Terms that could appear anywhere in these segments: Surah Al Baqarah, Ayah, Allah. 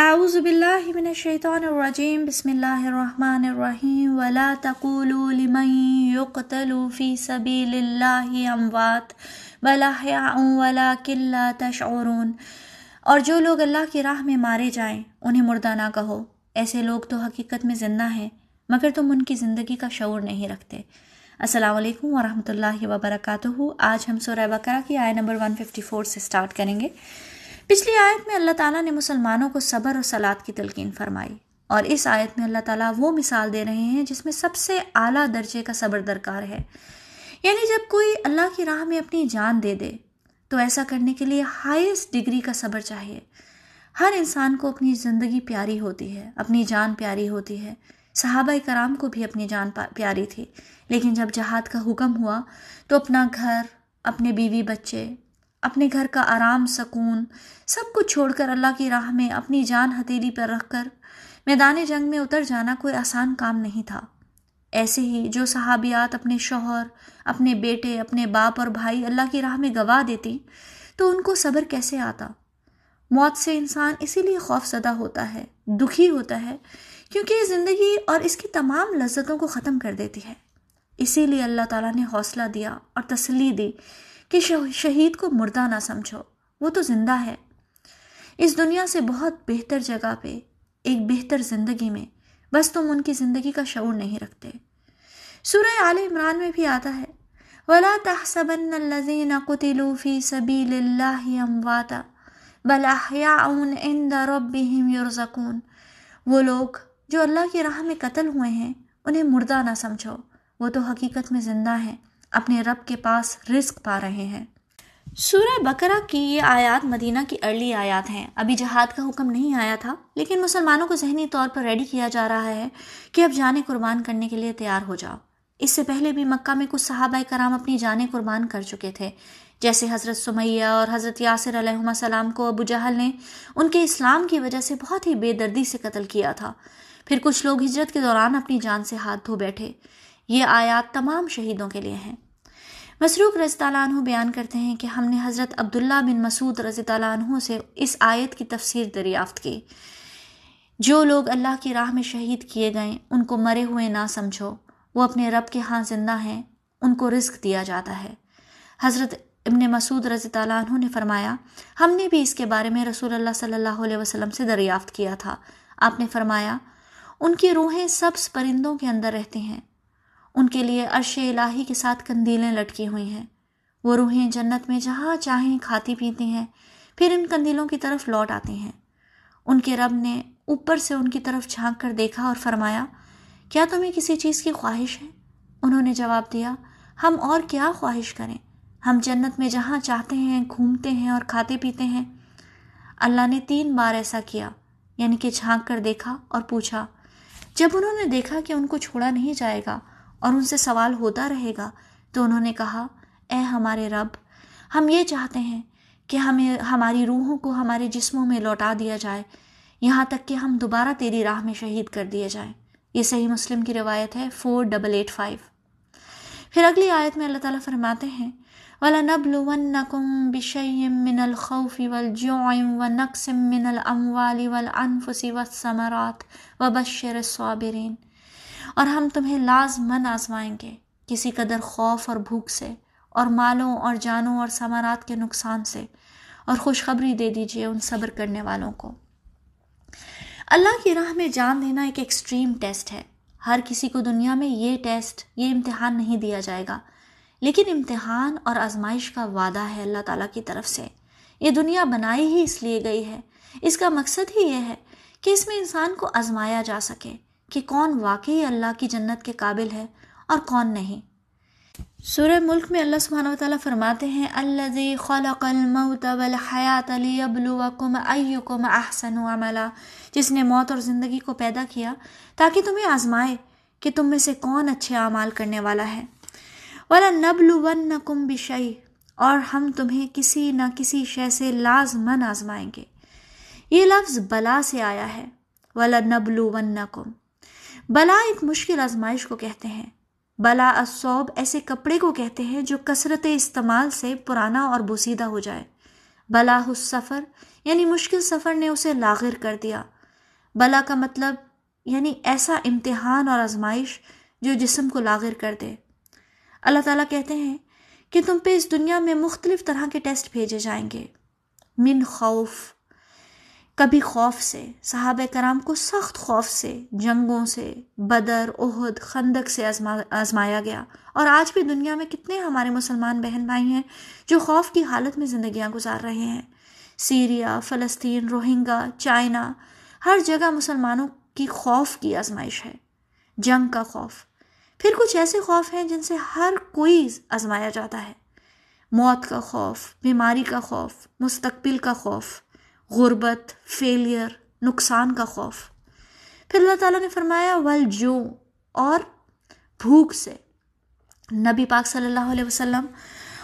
اعوذ باللہ من الشیطان الرجیم بسم اللہ الرحمن الرحیم ولا تقولوا لمن یقتل فی سبیل اللہ اموات بل احیاء ولکن لا تشعرون، اور جو لوگ اللہ کی راہ میں مارے جائیں انہیں مردہ نہ کہو، ایسے لوگ تو حقیقت میں زندہ ہیں مگر تم ان کی زندگی کا شعور نہیں رکھتے۔ السلام علیکم ورحمۃ اللہ وبرکاتہ۔ آج ہم سورہ بقرہ کی آیہ نمبر 154 سے سٹارٹ کریں گے۔ پچھلی آیت میں اللہ تعالیٰ نے مسلمانوں کو صبر اور صلاۃ کی تلقین فرمائی، اور اس آیت میں اللہ تعالیٰ وہ مثال دے رہے ہیں جس میں سب سے اعلیٰ درجے کا صبر درکار ہے، یعنی جب کوئی اللہ کی راہ میں اپنی جان دے دے تو ایسا کرنے کے لیے ہائیسٹ ڈگری کا صبر چاہیے۔ ہر انسان کو اپنی زندگی پیاری ہوتی ہے، اپنی جان پیاری ہوتی ہے، صحابہ کرام کو بھی اپنی جان پیاری تھی، لیکن جب جہاد کا حکم ہوا تو اپنا گھر، اپنے بیوی بچے، اپنے گھر کا آرام سکون سب کچھ چھوڑ کر اللہ کی راہ میں اپنی جان ہتھیلی پر رکھ کر میدان جنگ میں اتر جانا کوئی آسان کام نہیں تھا۔ ایسے ہی جو صحابیات اپنے شوہر، اپنے بیٹے، اپنے باپ اور بھائی اللہ کی راہ میں گوا دیتی تو ان کو صبر کیسے آتا؟ موت سے انسان اسی لیے خوف زدہ ہوتا ہے، دکھی ہوتا ہے، کیونکہ یہ زندگی اور اس کی تمام لذتوں کو ختم کر دیتی ہے۔ اسی لیے اللہ تعالیٰ نے حوصلہ دیا اور تسلی دی کہ شہید کو مردہ نہ سمجھو، وہ تو زندہ ہے۔ اس دنیا سے بہت بہتر جگہ پہ، ایک بہتر زندگی میں، بس تم ان کی زندگی کا شعور نہیں رکھتے۔ سورہ آل عمران میں بھی آتا ہے وَلَا تَحْسَبَنَّ الَّذِينَ قُتِلُوا فِي سَبِيلِ اللَّهِ أَمْوَاتًا بَلْ أَحْيَاءٌ عِنْدَ رَبِّهِمْ يُرْزَقُونَ، وہ لوگ جو اللہ کی راہ میں قتل ہوئے ہیں انہیں مردہ نہ سمجھو، وہ تو حقیقت میں زندہ ہیں، اپنے رب کے پاس رزق پا رہے ہیں۔ سورہ بقرہ کی یہ آیات مدینہ کی ارلی آیات ہیں۔ ابھی جہاد کا حکم نہیں آیا تھا، لیکن مسلمانوں کو ذہنی طور پر ریڈی کیا جا رہا ہے کہ اب جانیں قربان کرنے کے لیے تیار ہو جاؤ۔ اس سے پہلے بھی مکہ میں کچھ صحابہ کرام اپنی جانیں قربان کر چکے تھے، جیسے حضرت سمیہ اور حضرت یاسر علیہما السلام کو ابو جہل نے ان کے اسلام کی وجہ سے بہت ہی بے دردی سے قتل کیا تھا۔ پھر کچھ لوگ ہجرت کے دوران اپنی جان سے ہاتھ دھو بیٹھے۔ یہ آیات تمام شہیدوں کے لیے ہیں۔ مسروق رضی اللہ عنہ بیان کرتے ہیں کہ ہم نے حضرت عبداللہ بن مسعود رضی اللہ عنہ سے اس آیت کی تفسیر دریافت کی، جو لوگ اللہ کی راہ میں شہید کیے گئے ان کو مرے ہوئے نہ سمجھو، وہ اپنے رب کے ہاں زندہ ہیں، ان کو رزق دیا جاتا ہے۔ حضرت ابن مسعود رضی اللہ عنہ نے فرمایا، ہم نے بھی اس کے بارے میں رسول اللہ صلی اللہ علیہ وسلم سے دریافت کیا تھا۔ آپ نے فرمایا، ان کی روحیں سبز پرندوں کے اندر رہتی ہیں، ان کے لیے عرش الہی کے ساتھ قندیلیں لٹکی ہوئی ہیں، وہ روحیں جنت میں جہاں چاہیں کھاتی پیتی ہیں، پھر ان قندیلوں کی طرف لوٹ آتی ہیں۔ ان کے رب نے اوپر سے ان کی طرف جھانک کر دیکھا اور فرمایا، کیا تمہیں کسی چیز کی خواہش ہے؟ انہوں نے جواب دیا، ہم اور کیا خواہش کریں، ہم جنت میں جہاں چاہتے ہیں گھومتے ہیں اور کھاتے پیتے ہیں۔ اللہ نے 3 بار ایسا کیا، یعنی کہ جھانک کر دیکھا اور پوچھا۔ جب انہوں نے دیکھا کہ ان کو چھوڑا نہیں جائے گا اور ان سے سوال ہوتا رہے گا تو انہوں نے کہا، اے ہمارے رب، ہم یہ چاہتے ہیں کہ ہمیں ہماری روحوں کو ہمارے جسموں میں لوٹا دیا جائے، یہاں تک کہ ہم دوبارہ تیری راہ میں شہید کر دیے جائیں۔ یہ صحیح مسلم کی روایت ہے 4885۔ پھر اگلی آیت میں اللہ تعالیٰ فرماتے ہیں وَلَنَبْلُوَنَّكُمْ بِشَيْءٍ مِّنَ الْخَوْفِ وَالْجُوعِ وَنَقْصٍ مِّنَ الْأَمْوَالِ وَالْأَنفُسِ وَالثَّمَرَاتِ وَبَشِّرِ الصَّابِرِينَ، اور ہم تمہیں لازماً آزمائیں گے، کسی قدر خوف اور بھوک سے، اور مالوں اور جانوں اور ثمرات کے نقصان سے، اور خوشخبری دے دیجئے ان صبر کرنے والوں کو۔ اللہ کی راہ میں جان دینا ایک ایکسٹریم ٹیسٹ ہے۔ ہر کسی کو دنیا میں یہ ٹیسٹ، یہ امتحان نہیں دیا جائے گا، لیکن امتحان اور آزمائش کا وعدہ ہے اللہ تعالیٰ کی طرف سے۔ یہ دنیا بنائی ہی اس لیے گئی ہے، اس کا مقصد ہی یہ ہے کہ اس میں انسان کو آزمایا جا سکے کہ کون واقعی اللہ کی جنت کے قابل ہے اور کون نہیں۔ سورہ ملک میں اللہ سبحانہ وتعالیٰ فرماتے ہیں الذی خلق الموت والحیات لیبلوکم ایکم احسن عملا، جس نے موت اور زندگی کو پیدا کیا تاکہ تمہیں آزمائے کہ تم میں سے کون اچھے اعمال کرنے والا ہے۔ وَلَنَبْلُوَنَّكُمْ بِشَيْءٍ، اور ہم تمہیں کسی نہ کسی شے سے لازماً آزمائیں گے۔ یہ لفظ بلا سے آیا ہے، وَلَنَبْلُوَنَّكُمْ، بلا ایک مشکل آزمائش کو کہتے ہیں۔ بلا الصوب ایسے کپڑے کو کہتے ہیں جو کثرت استعمال سے پرانا اور بوسیدہ ہو جائے۔ بلاہ السفر یعنی مشکل سفر نے اسے لاغر کر دیا. بلا کا مطلب یعنی ایسا امتحان اور آزمائش جو جسم کو لاغر کر دے. اللہ تعالیٰ کہتے ہیں کہ تم پہ اس دنیا میں مختلف طرح کے ٹیسٹ بھیجے جائیں گے. من خوف، کبھی خوف سے، صحابہ کرام کو سخت خوف سے، جنگوں سے، بدر، احد، خندق سے آزمایا گیا. اور آج بھی دنیا میں کتنے ہمارے مسلمان بہن بھائی ہیں جو خوف کی حالت میں زندگیاں گزار رہے ہیں. سیریا، فلسطین، روہنگا، چائنا، ہر جگہ مسلمانوں کی خوف کی آزمائش ہے، جنگ کا خوف. پھر کچھ ایسے خوف ہیں جن سے ہر کوئی آزمایا جاتا ہے. موت کا خوف، بیماری کا خوف، مستقبل کا خوف، غربت، فیلئر، نقصان کا خوف. پھر اللہ تعالیٰ نے فرمایا والجوع، اور بھوک سے. نبی پاک صلی اللہ علیہ وسلم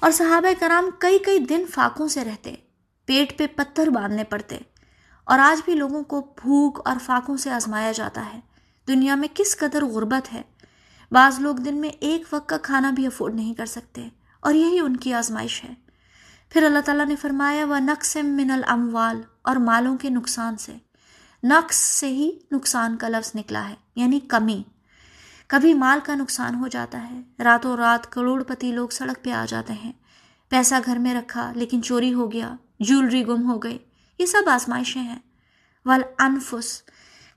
اور صحابہ کرام کئی کئی دن فاقوں سے رہتے، پیٹ پہ پتھر باندھنے پڑتے. اور آج بھی لوگوں کو بھوک اور فاقوں سے آزمایا جاتا ہے. دنیا میں کس قدر غربت ہے، بعض لوگ دن میں ایک وقت کا کھانا بھی افورڈ نہیں کر سکتے، اور یہی ان کی آزمائش ہے. پھر اللہ تعالیٰ نے فرمایا وَنَقْصٍ مِّنَ الْأَمْوَالِ، اور مالوں کے نقصان سے. نقص سے ہی نقصان کا لفظ نکلا ہے، یعنی کمی. کبھی مال کا نقصان ہو جاتا ہے، راتوں رات کروڑ پتی لوگ سڑک پہ آ جاتے ہیں. پیسہ گھر میں رکھا لیکن چوری ہو گیا، جیولری گم ہو گئی، یہ سب آزمائشیں ہیں. وَالْأَنفُسِ،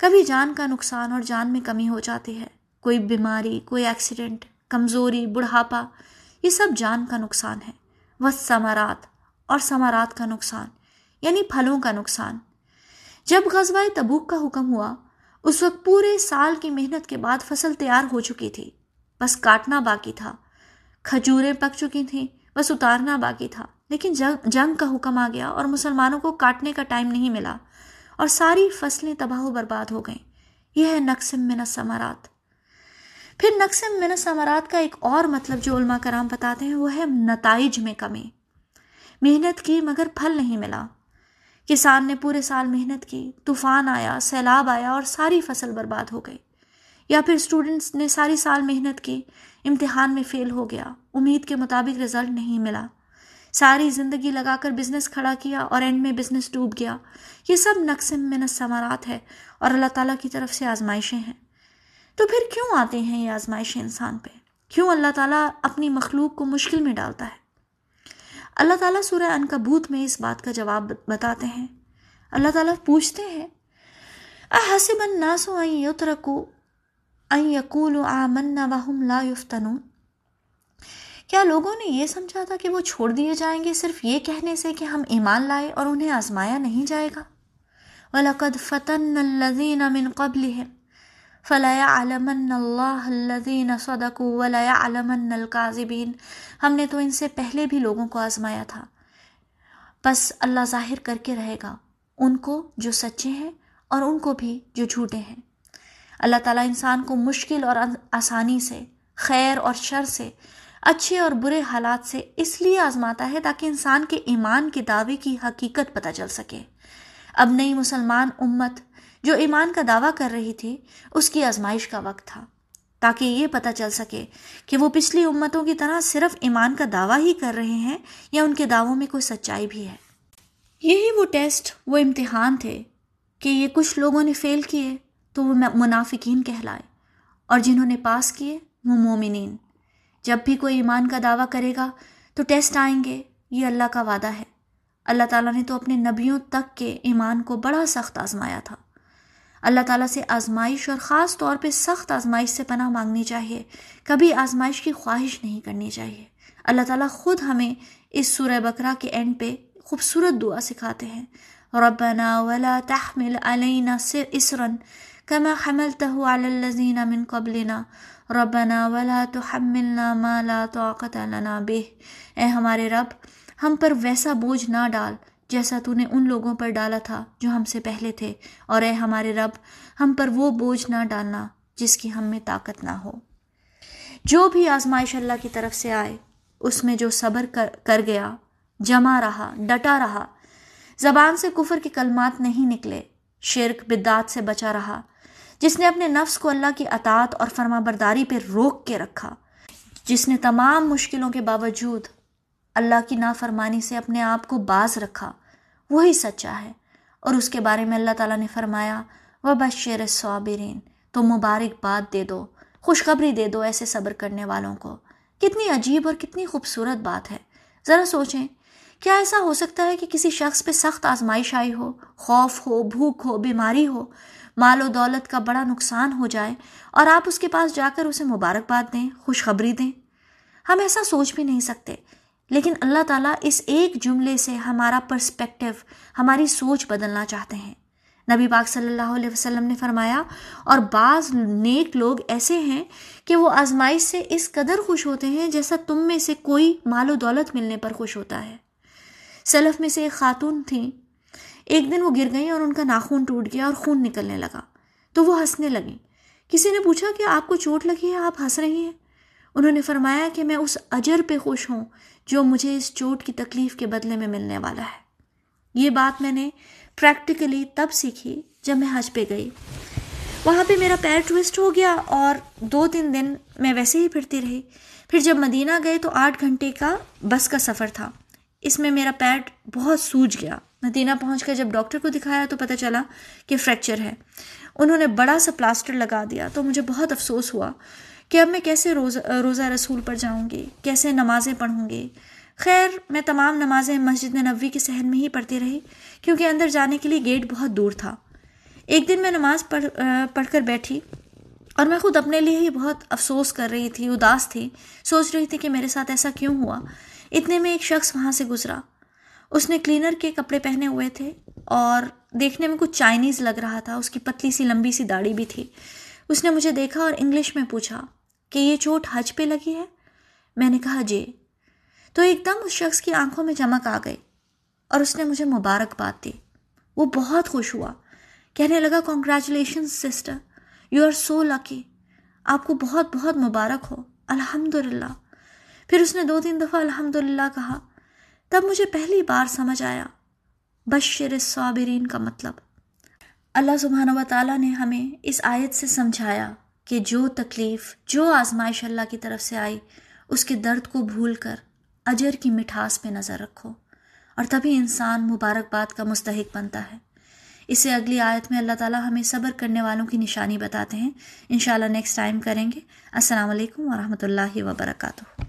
کبھی جان کا نقصان اور جان میں کمی ہو جاتی ہے، کوئی بیماری، کوئی ایکسیڈنٹ، کمزوری، بڑھاپا، یہ سب جان کا نقصان ہے. والثمرات، اور ثمرات کا نقصان یعنی پھلوں کا نقصان. جب غزوہ تبوک کا حکم ہوا اس وقت پورے سال کی محنت کے بعد فصل تیار ہو چکی تھی، بس کاٹنا باقی تھا. کھجوریں پک چکی تھیں، بس اتارنا باقی تھا. لیکن جنگ کا حکم آ گیا اور مسلمانوں کو کاٹنے کا ٹائم نہیں ملا اور ساری فصلیں تباہ و برباد ہو گئیں. یہ ہے نقصم من الثمرات. پھر نقصم من الثمرات کا ایک اور مطلب جو علماء کرام بتاتے ہیں وہ ہے نتائج میں کمی. محنت کی مگر پھل نہیں ملا. کسان نے پورے سال محنت کی، طوفان آیا، سیلاب آیا اور ساری فصل برباد ہو گئی. یا پھر اسٹوڈنٹس نے ساری سال محنت کی، امتحان میں فیل ہو گیا، امید کے مطابق رزلٹ نہیں ملا. ساری زندگی لگا کر بزنس کھڑا کیا اور اینڈ میں بزنس ڈوب گیا. یہ سب نقصم من الثمرات ہے اور اللہ تعالیٰ کی طرف سے آزمائشیں ہیں. تو پھر کیوں آتے ہیں یہ آزمائشیں انسان پہ؟ کیوں اللہ تعالیٰ اپنی مخلوق کو مشکل میں ڈالتا ہے؟ اللہ تعالیٰ سورہ عنکبوت میں اس بات کا جواب بتاتے ہیں. اللہ تعالیٰ پوچھتے ہیں احسب الناس ان یترکوا ان یقولوا آمنا وہم لا یفتنون، کیا لوگوں نے یہ سمجھا تھا کہ وہ چھوڑ دیے جائیں گے صرف یہ کہنے سے کہ ہم ایمان لائے اور انہیں آزمایا نہیں جائے گا؟ وَلَقَدْ فَتَنَّا الَّذِينَ مِن قَبْلِهِمْ فَلَيَعْلَمَنَّ اللَّهَ الَّذِينَ صَدَقُوا وَلَيَعْلَمَنَّ الْكَاذِبِينَ، ہم نے تو ان سے پہلے بھی لوگوں کو آزمایا تھا، بس اللہ ظاہر کر کے رہے گا ان کو جو سچے ہیں اور ان کو بھی جو جھوٹے ہیں. اللہ تعالیٰ انسان کو مشکل اور آسانی سے، خیر اور شر سے، اچھے اور برے حالات سے اس لیے آزماتا ہے تاکہ انسان کے ایمان کے دعوے کی حقیقت پتہ چل سکے. اب نئی مسلمان امت جو ایمان کا دعویٰ کر رہی تھی اس کی آزمائش کا وقت تھا، تاکہ یہ پتہ چل سکے کہ وہ پچھلی امتوں کی طرح صرف ایمان کا دعویٰ ہی کر رہے ہیں یا ان کے دعووں میں کوئی سچائی بھی ہے. یہی وہ ٹیسٹ، وہ امتحان تھے کہ یہ کچھ لوگوں نے فیل کیے تو وہ منافقین کہلائے، اور جنہوں نے پاس کیے وہ مومنین. جب بھی کوئی ایمان کا دعویٰ کرے گا تو ٹیسٹ آئیں گے، یہ اللہ کا وعدہ ہے. اللہ تعالیٰ نے تو اپنے نبیوں تک کے ایمان کو بڑا سخت آزمایا تھا. اللہ تعالیٰ سے آزمائش اور خاص طور پہ سخت آزمائش سے پناہ مانگنی چاہیے، کبھی آزمائش کی خواہش نہیں کرنی چاہیے. اللہ تعالیٰ خود ہمیں اس سورہ بقرہ کے اینڈ پہ خوبصورت دعا سکھاتے ہیں، ربنا ولا تحمل علینا اصرا كما حملته على الذين من قبلنا ربنا ولا تحملنا ما لا طاقة لنا به، اے ہمارے رب ہم پر ویسا بوجھ نہ ڈال جیسا تو نے ان لوگوں پر ڈالا تھا جو ہم سے پہلے تھے، اور اے ہمارے رب ہم پر وہ بوجھ نہ ڈالنا جس کی ہم میں طاقت نہ ہو. جو بھی آزمائش اللہ کی طرف سے آئے اس میں جو صبر کر گیا، جمع رہا، ڈٹا رہا، زبان سے کفر کے کلمات نہیں نکلے، شرک بدعات سے بچا رہا، جس نے اپنے نفس کو اللہ کی اطاعت اور فرما برداری پہ روک کے رکھا، جس نے تمام مشکلوں کے باوجود اللہ کی نافرمانی سے اپنے آپ کو باز رکھا، وہی سچا ہے۔ اور اس کے بارے میں اللہ تعالیٰ نے فرمایا وَبَشِّرِ الصَّابِرِينَ، تو مبارکباد دے دو، خوشخبری دے دو ایسے صبر کرنے والوں کو۔ کتنی عجیب اور کتنی خوبصورت بات ہے۔ ذرا سوچیں، کیا ایسا ہو سکتا ہے کہ کسی شخص پہ سخت آزمائش آئی ہو، خوف ہو، بھوک ہو، بیماری ہو، مال و دولت کا بڑا نقصان ہو جائے، اور آپ اس کے پاس جا کر اسے مبارکباد دیں، خوشخبری دیں؟ ہم ایسا سوچ بھی نہیں سکتے، لیکن اللہ تعالیٰ اس ایک جملے سے ہمارا پرسپیکٹو، ہماری سوچ بدلنا چاہتے ہیں۔ نبی پاک صلی اللہ علیہ وسلم نے فرمایا، اور بعض نیک لوگ ایسے ہیں کہ وہ آزمائش سے اس قدر خوش ہوتے ہیں جیسا تم میں سے کوئی مال و دولت ملنے پر خوش ہوتا ہے۔ سلف میں سے ایک خاتون تھیں، ایک دن وہ گر گئیں اور ان کا ناخن ٹوٹ گیا اور خون نکلنے لگا، تو وہ ہنسنے لگیں۔ کسی نے پوچھا کہ آپ کو چوٹ لگی ہے، آپ ہنس رہی ہیں؟ انہوں نے فرمایا کہ میں اس اجر پہ خوش ہوں جو مجھے اس چوٹ کی تکلیف کے بدلے میں ملنے والا ہے۔ یہ بات میں نے پریکٹیکلی تب سیکھی جب میں حج پہ گئی۔ وہاں پہ میرا پیر ٹویسٹ ہو گیا اور 2-3 دن میں ویسے ہی پھرتی رہی۔ پھر جب مدینہ گئے تو 8 گھنٹے کا بس کا سفر تھا، اس میں میرا پیر بہت سوج گیا۔ مدینہ پہنچ کر جب ڈاکٹر کو دکھایا تو پتہ چلا کہ فریکچر ہے، انہوں نے بڑا سا پلاسٹر لگا دیا۔ تو مجھے بہت افسوس ہوا کہ اب میں کیسے روزہ رسول پر جاؤں گی، کیسے نمازیں پڑھوں گی۔ خیر، میں تمام نمازیں مسجد نبوی کے صحن میں ہی پڑھتی رہی کیونکہ اندر جانے کے لیے گیٹ بہت دور تھا۔ ایک دن میں نماز پڑھ کر بیٹھی اور میں خود اپنے لیے ہی بہت افسوس کر رہی تھی، اداس تھی، سوچ رہی تھی کہ میرے ساتھ ایسا کیوں ہوا۔ اتنے میں ایک شخص وہاں سے گزرا، اس نے کلینر کے کپڑے پہنے ہوئے تھے اور دیکھنے میں کچھ چائنیز لگ رہا تھا، اس کی پتلی سی لمبی سی داڑھی بھی تھی۔ اس نے مجھے دیکھا اور انگلش میں پوچھا کہ یہ چوٹ حج پہ لگی ہے؟ میں نے کہا جی۔ تو ایک دم اس شخص کی آنکھوں میں چمک آ گئی اور اس نے مجھے مبارکباد دی۔ وہ بہت خوش ہوا، کہنے لگا congratulations sister, you are so lucky, آپ کو بہت بہت مبارک ہو، الحمدللہ۔ پھر اس نے 2-3 دفعہ الحمدللہ کہا۔ تب مجھے پہلی بار سمجھ آیا بشر الصابرین کا مطلب۔ اللہ سبحانہ و تعالیٰ نے ہمیں اس آیت سے سمجھایا کہ جو تکلیف، جو آزمائش اللہ کی طرف سے آئی، اس کے درد کو بھول کر اجر کی مٹھاس پہ نظر رکھو، اور تبھی انسان مبارکباد کا مستحق بنتا ہے۔ اس سے اگلی آیت میں اللہ تعالیٰ ہمیں صبر کرنے والوں کی نشانی بتاتے ہیں۔ انشاءاللہ نیکسٹ ٹائم کریں گے۔ السلام علیکم ورحمۃ اللہ وبرکاتہ۔